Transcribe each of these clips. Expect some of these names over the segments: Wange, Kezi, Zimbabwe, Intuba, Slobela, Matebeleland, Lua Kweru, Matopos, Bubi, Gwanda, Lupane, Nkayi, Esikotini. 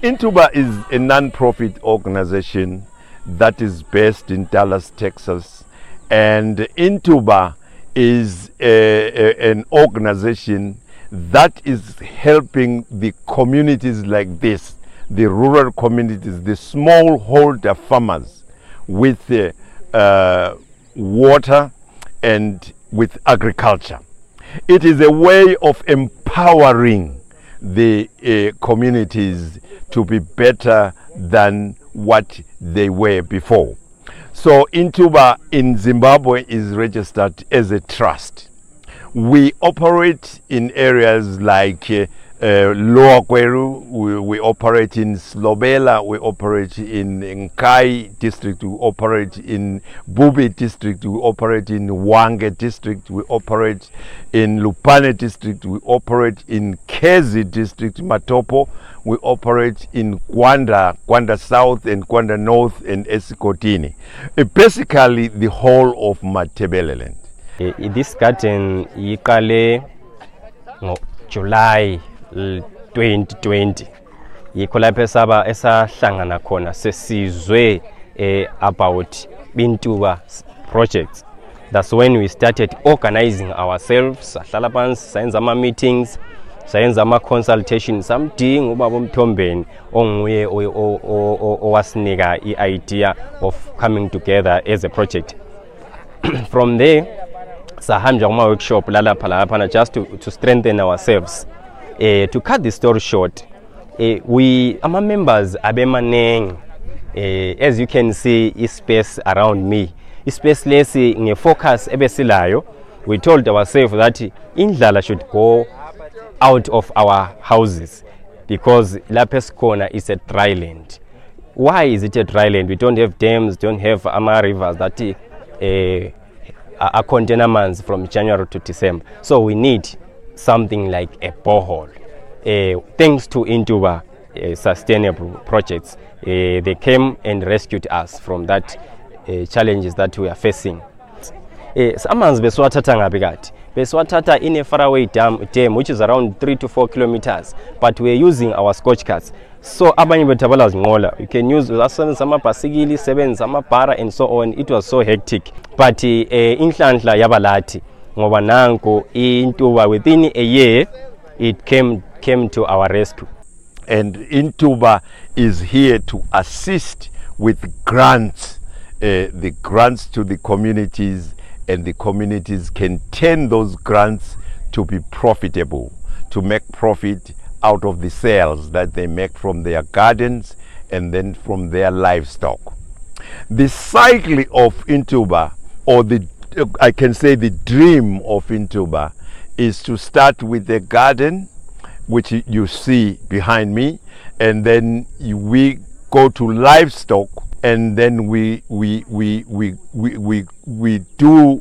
Intuba is a non-profit organization that is based in Dallas, Texas, and Intuba is an organization that is helping the communities like this, the rural communities, the smallholder farmers, with water and with agriculture. It is a way of empowering the communities to be better than what they were before. So Intuba in Zimbabwe is registered as a trust. We operate in areas like Lua Kweru, we operate in Slobela, we operate in Nkayi district, we operate in Bubi district, we operate in Wange district, we operate in Lupane district, we operate in Kezi district, Matopos, we operate in Gwanda, Gwanda South and Gwanda North and Esikotini. Basically the whole of Matebeleland. In this garden, July 2020 yikho lapho esahlangana khona sesizwe about Intuba projects. That's when we started organizing ourselves, sahlala phansi sayenza ama meetings, sayenza ama consultations, samdinga ubaba uMthombeni onguye owasinika idea of coming together as a project. From there sahamja kuma workshop lalapha laphana just to strengthen ourselves. To cut the story short, we ama members abemaneng. As you can see, is space around me. Spaceless nge focus ebesilayo. We told ourselves that indlala should go out of our houses because lapes corner is a dry land. Why is it a dry land? We don't have dams, don't have ama rivers that container months from January to December. So we need something like a borehole. Thanks to Intuba sustainable projects, they came and rescued us from that challenges that we are facing. Samanzi besiwathatha ngabe kade besiwathatha in a faraway dam which is around 3 to 4 kilometers, but we are using our scotch cards. So abanye bethu balazinqola, you can use usasebenza amabhasikili, sebenza amabhara and so on. It was so hectic, but inhlanhla yabalathi ngoba nanko Intuba within a year it came to our rescue. And Intuba is here to assist with grants, the grants to the communities, and the communities can turn those grants to be profitable, to make profit out of the sales that they make from their gardens and then from their livestock. The cycle of Intuba, or I can say the dream of Intuba, is to start with a garden, which you see behind me, and then we go to livestock, and then we do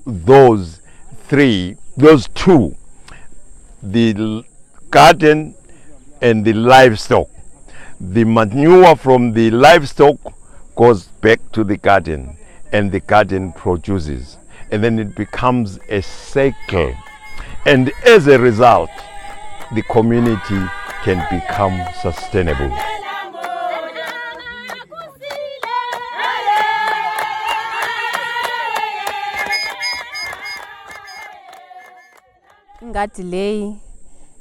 those two, the garden and the livestock. The manure from the livestock goes back to the garden, and the garden produces, and then it becomes a cycle, and as a result the community can become sustainable. Ingadi leyi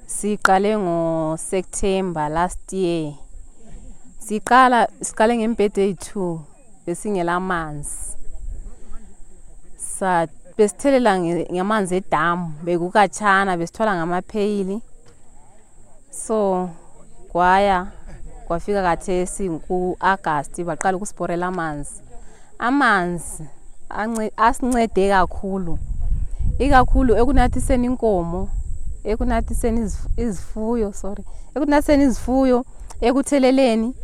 siqale ngo September last year. Siqale ngempete ethu besingela amanzi. Sa besithelela ngamanzi edam bekukatshana besithola ngamapheyili. So kwaya kwafika kathesi ku August baqala ukusiporela amanzi. Amanzi asincede kakhulu. Ikakhulu ekunathiseni inkomo, ekunathiseni izifuyo, ekunathiseni izifuyo, ekutheleleni,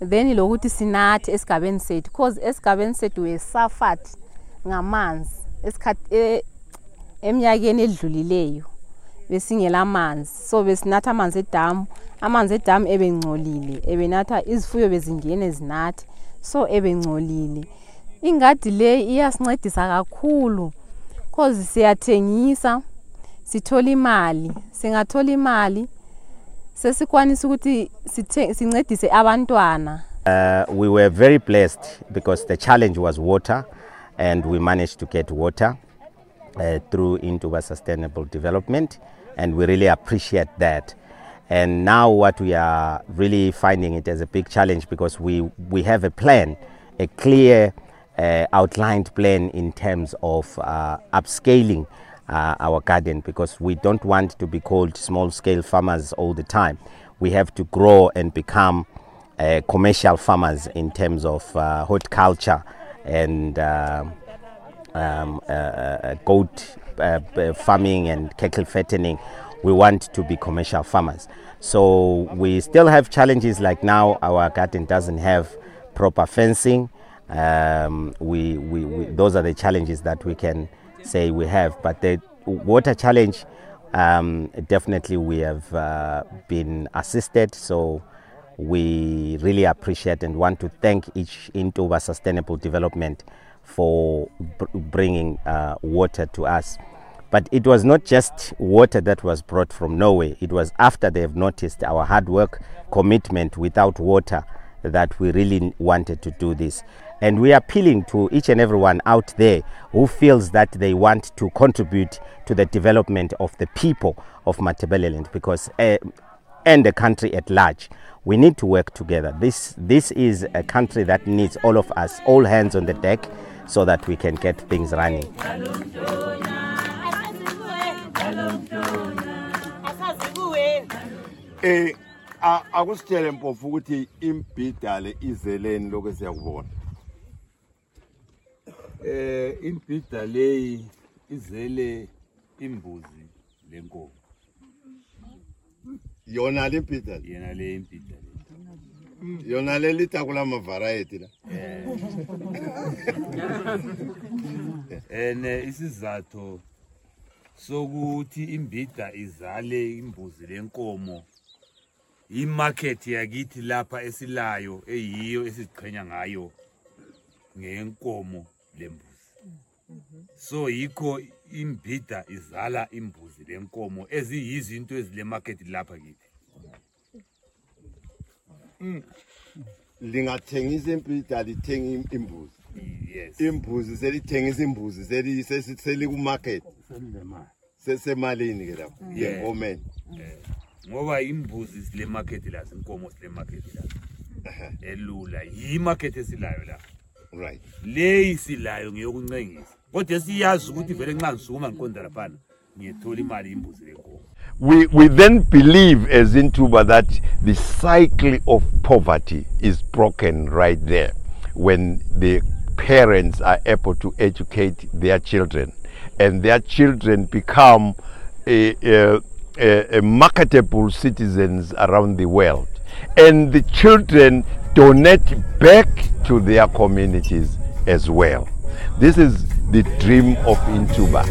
then lokuthi sinathe esigabeni sethu, because esigabeni sethu we suffered ngamanzi esikhathi eminyakeni edlulileyo besingela amanzi. So besinatha amanzi edamu ebengcolile, ebenatha izifuyo bezingene zinathe, so ebengcolile. Ingadi le iyasincedisa kakhulu because siyathengisa sithola imali, singathola imali Sesikwanisa ukuthi sincedise abantwana. We were very blessed because the challenge was water, and we managed to get water through Intuba Sustainable Development, and we really appreciate that. And now what we are really finding it as a big challenge, because we have a plan, a clear outlined plan in terms of upscaling our garden, because we don't want to be called small-scale farmers all the time. We have to grow and become commercial farmers in terms of horticulture and goat farming and cattle fattening. We want to be commercial farmers. So we still have challenges, like now our garden doesn't have proper fencing. Those are the challenges that we can say we have. But the water challenge, definitely we have been assisted. So we really appreciate and want to thank each Intuba Sustainable Development for bringing water to us. But it was not just water that was brought from Norway. It was after they have noticed our hard work, commitment without water, that we really wanted to do this. And we are appealing to each and everyone out there who feels that they want to contribute to the development of the people of Matebeleland, because and the country at large. We need to work together. This is a country that needs all of us, all hands on the deck, so that we can get things running. So ukuthi imbida izale imbuzi lenkomo imarket yakithi lapha esilayo eyiyo esiqhenya ngayo ngenkomo lembuzi. So yikho imbida izala imbuzi lenkomo eziyizinto ezile market lapha kithi. Lingathengisa imbida lithenga imbuzi. Yes. Imbuzi selithengisa imbuzi seliseli ku market. We then believe as Intuba that the cycle of poverty is broken right there when the parents are able to educate their children, and their children become a marketable citizens around the world, and the children donate back to their communities as well. This is the dream of Intuba.